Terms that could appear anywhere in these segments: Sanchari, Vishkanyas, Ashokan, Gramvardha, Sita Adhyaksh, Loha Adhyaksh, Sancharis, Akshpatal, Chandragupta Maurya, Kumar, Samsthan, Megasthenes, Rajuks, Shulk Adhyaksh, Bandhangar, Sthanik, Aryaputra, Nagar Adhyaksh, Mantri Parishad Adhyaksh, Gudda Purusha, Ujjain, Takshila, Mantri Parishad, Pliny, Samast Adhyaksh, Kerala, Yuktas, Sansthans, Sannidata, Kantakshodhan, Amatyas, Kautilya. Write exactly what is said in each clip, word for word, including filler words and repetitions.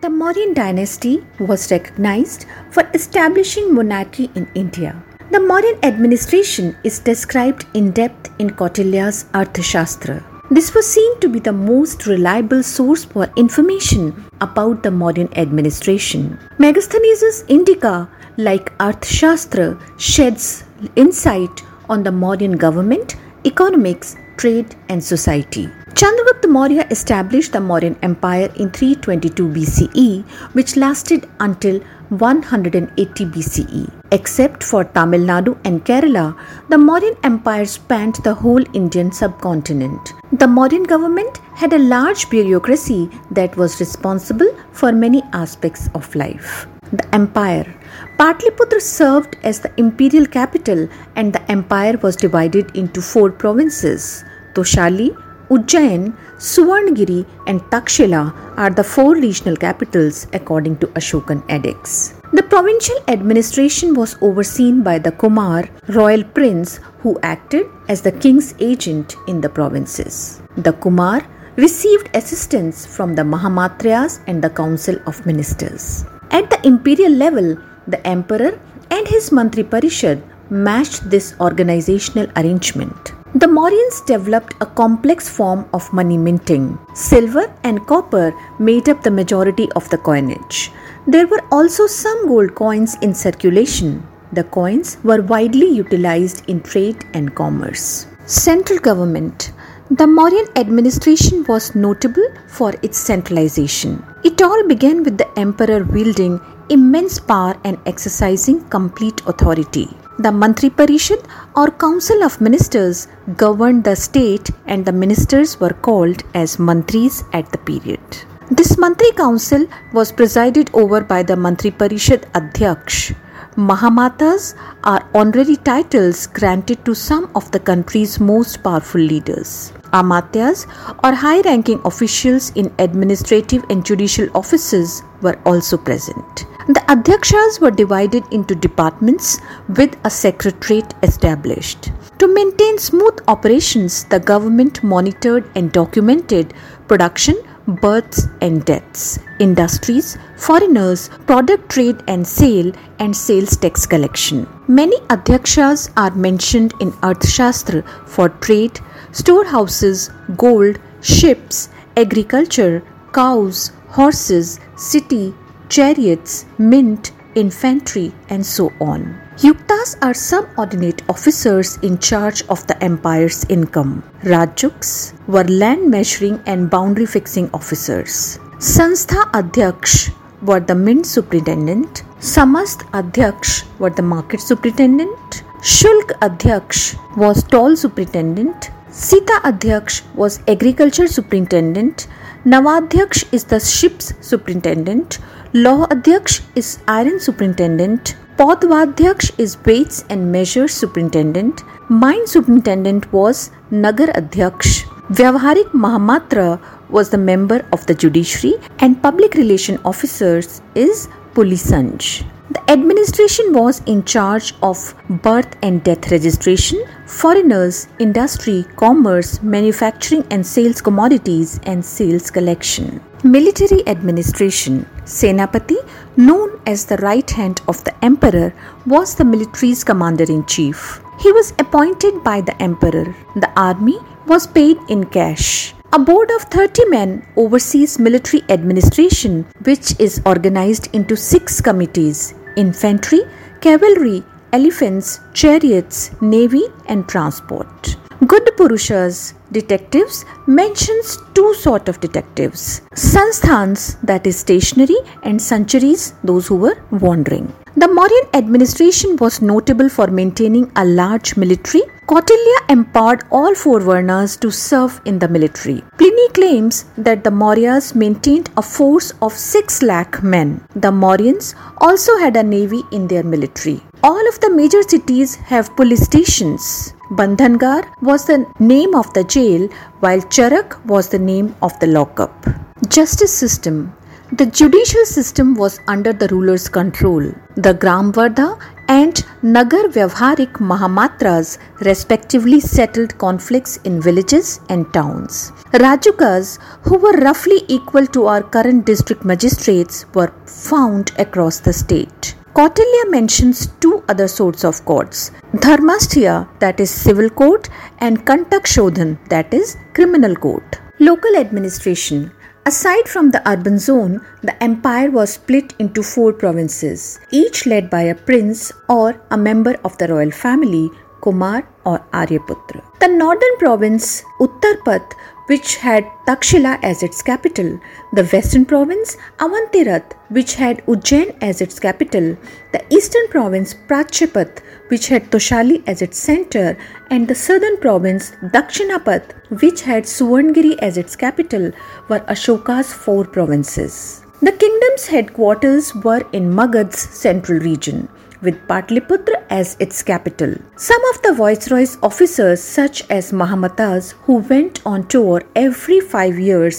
The Mauryan dynasty was recognized for establishing monarchy in India. The Mauryan administration is described in depth in Kautilya's Arthashastra. This was seen to be the most reliable source for information about the Mauryan administration. Megasthenes' Indica, like Arthashastra, sheds insight on the Mauryan government, economics, trade and society. Chandragupta Maurya established the Mauryan Empire in three twenty-two B C E, which lasted until one hundred eighty B C E. Except for Tamil Nadu and Kerala, the Mauryan Empire spanned the whole Indian subcontinent. The Mauryan government had a large bureaucracy that was responsible for many aspects of life. The empire. Pataliputra served as the imperial capital, and the empire was divided into four provinces. Toshali, Ujjain, Suvarnagiri and Takshila are the four regional capitals according to Ashokan edicts. The provincial administration was overseen by the Kumar, royal prince, who acted as the king's agent in the provinces. The Kumar received assistance from the Mahamatriyas and the Council of Ministers. At the imperial level, the emperor and his Mantri Parishad matched this organizational arrangement. The Mauryans developed a complex form of money minting. Silver and copper made up the majority of the coinage. There were also some gold coins in circulation. The coins were widely utilized in trade and commerce. Central government. The Mauryan administration was notable for its centralization. It all began with the emperor wielding immense power and exercising complete authority. The Mantri Parishad or Council of Ministers governed the state, and the ministers were called as Mantris at the period. This Mantri Council was presided over by the Mantri Parishad Adhyaksh. Mahamatas are honorary titles granted to some of the country's most powerful leaders. Amatyas or high-ranking officials in administrative and judicial offices were also present. The Adhyakshas were divided into departments with a secretariat established. To maintain smooth operations, the government monitored and documented production, births and deaths, industries, foreigners, product trade and sale, and sales tax collection. Many Adhyakshas are mentioned in Arthashastra for trade, storehouses, gold, ships, agriculture, cows, horses, city, chariots, mint, infantry, and so on. Yuktas are subordinate officers in charge of the empire's income. Rajuks were land measuring and boundary fixing officers. Sanstha Adhyaksh were the mint superintendent. Samast Adhyaksh were the market superintendent. Shulk Adhyaksh was toll superintendent. Sita Adhyaksh was agriculture superintendent. Nawadhyaksh is the ships superintendent. Loha Adhyaksh is iron superintendent. Podvadhyaksh is weights and measures superintendent. Mine superintendent was Nagar Adhyaksh. Vyavaharik Mahamatra was the member of the judiciary, and public relation officers is Pulisanj. The administration was in charge of birth and death registration, foreigners, industry, commerce, manufacturing and sales commodities, and sales collection. Military administration. Senapati, known as the right hand of the emperor, was the military's commander-in-chief. He was appointed by the emperor. The army was paid in cash. A board of thirty men oversees military administration, which is organized into six committees: infantry, cavalry, elephants, chariots, navy and transport. Good Purushas, detectives, mentions two sort of detectives: Sansthans, that is stationary, and Sancharis, those who were wandering. The Mauryan administration was notable for maintaining a large military. Kautilya empowered all four Varnas to serve in the military. Pliny claims that the Mauryas maintained a force of six lakh men. The Mauryans also had a navy in their military. All of the major cities have police stations. Bandhangar was the name of the jail, while Charak was the name of the lockup. Justice system. The judicial system was under the ruler's control. The Gramvardha and Nagar Vyavharik Mahamatras respectively settled conflicts in villages and towns. Rajukas, who were roughly equal to our current district magistrates, were found across the state. Kautilya mentions two other sorts of courts, Dharmashtriya, that is civil court, and Kantakshodhan, that is criminal court. Local administration. Aside from the urban zone, the empire was split into four provinces, each led by a prince or a member of the royal family, Kumar or Aryaputra. The northern province, Uttarpat, which had Takshila as its capital, the western province, Avantirat, which had Ujjain as its capital, the eastern province, Prachapat, which had Toshali as its center, and the southern province, Dakshinapat, which had Suvarnagiri as its capital, were Ashoka's four provinces. The kingdom's headquarters were in Magadh's central region, with Pataliputra as its capital. Some of the viceroy's officers, such as Mahamatas, who went on tour every five years,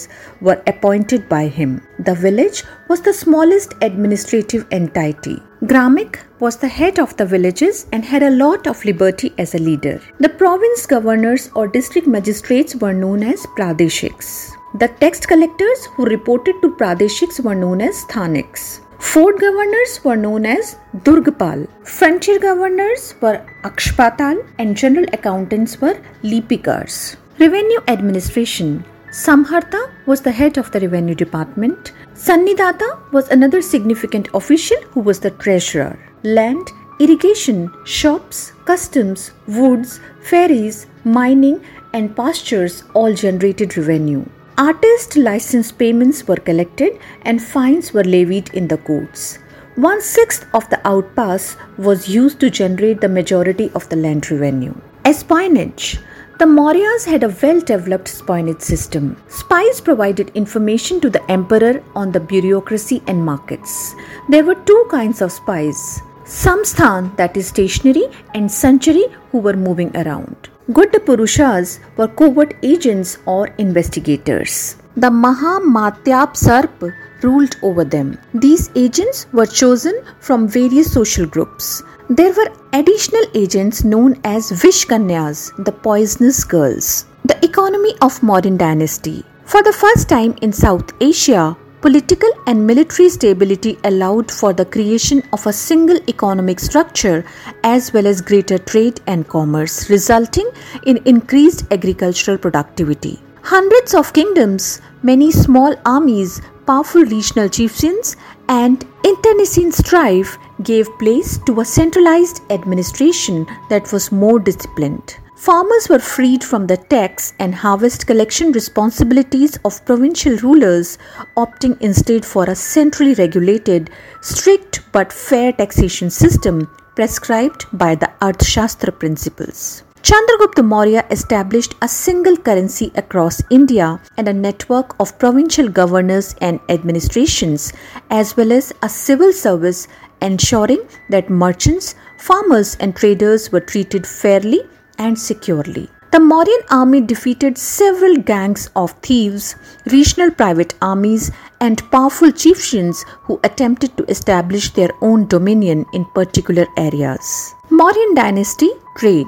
were appointed by him. The village was the smallest administrative entity. Gramik was the head of the villages and had a lot of liberty as a leader. The province governors or district magistrates were known as Pradeshiks. The tax collectors who reported to Pradeshiks were known as Sthaniks. Fort governors were known as Durgapal. Frontier governors were Akshpatal and general accountants were Lipikars. Revenue administration. Samharta was the head of the revenue department. Sannidata was another significant official who was the treasurer. Land, irrigation, shops, customs, woods, ferries, mining and pastures all generated revenue. Artist license payments were collected and fines were levied in the courts. One-sixth of the outpass was used to generate the majority of the land revenue. Espionage. The Mauryas had a well-developed espionage system. Spies provided information to the emperor on the bureaucracy and markets. There were two kinds of spies. Samsthan, that is stationary, and Sanchari, who were moving around. Gudda Purushas were covert agents or investigators. The Mahamatyapsarp ruled over them. These agents were chosen from various social groups. There were additional agents known as Vishkanyas, the poisonous girls. The economy of Mauryan dynasty. For the first time in South Asia, political and military stability allowed for the creation of a single economic structure as well as greater trade and commerce, resulting in increased agricultural productivity. Hundreds of kingdoms, many small armies, powerful regional chieftains, and internecine strife gave place to a centralized administration that was more disciplined. Farmers were freed from the tax and harvest collection responsibilities of provincial rulers, opting instead for a centrally regulated, strict but fair taxation system prescribed by the Arthashastra principles. Chandragupta Maurya established a single currency across India and a network of provincial governors and administrations, as well as a civil service, ensuring that merchants, farmers, and traders were treated fairly and securely. The Mauryan army defeated several gangs of thieves, regional private armies, and powerful chieftains who attempted to establish their own dominion in particular areas. Mauryan dynasty trade.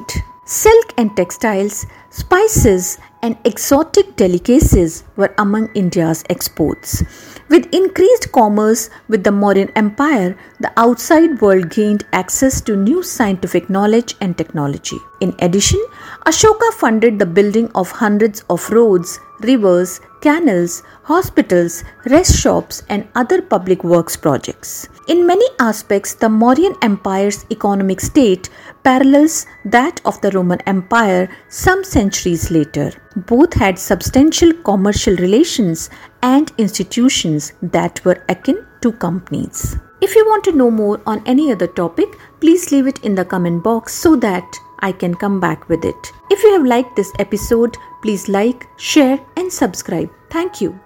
Silk and textiles, spices, and exotic delicacies were among India's exports. With increased commerce with the Mauryan Empire, the outside world gained access to new scientific knowledge and technology. In addition, Ashoka funded the building of hundreds of roads, rivers, canals, hospitals, rest shops, and other public works projects. In many aspects, the Mauryan Empire's economic state parallels that of the Roman Empire some centuries later. Both had substantial commercial relations and institutions that were akin to companies. If you want to know more on any other topic, please leave it in the comment box so that I can come back with it. If you have liked this episode, please like, share, and subscribe. Thank you.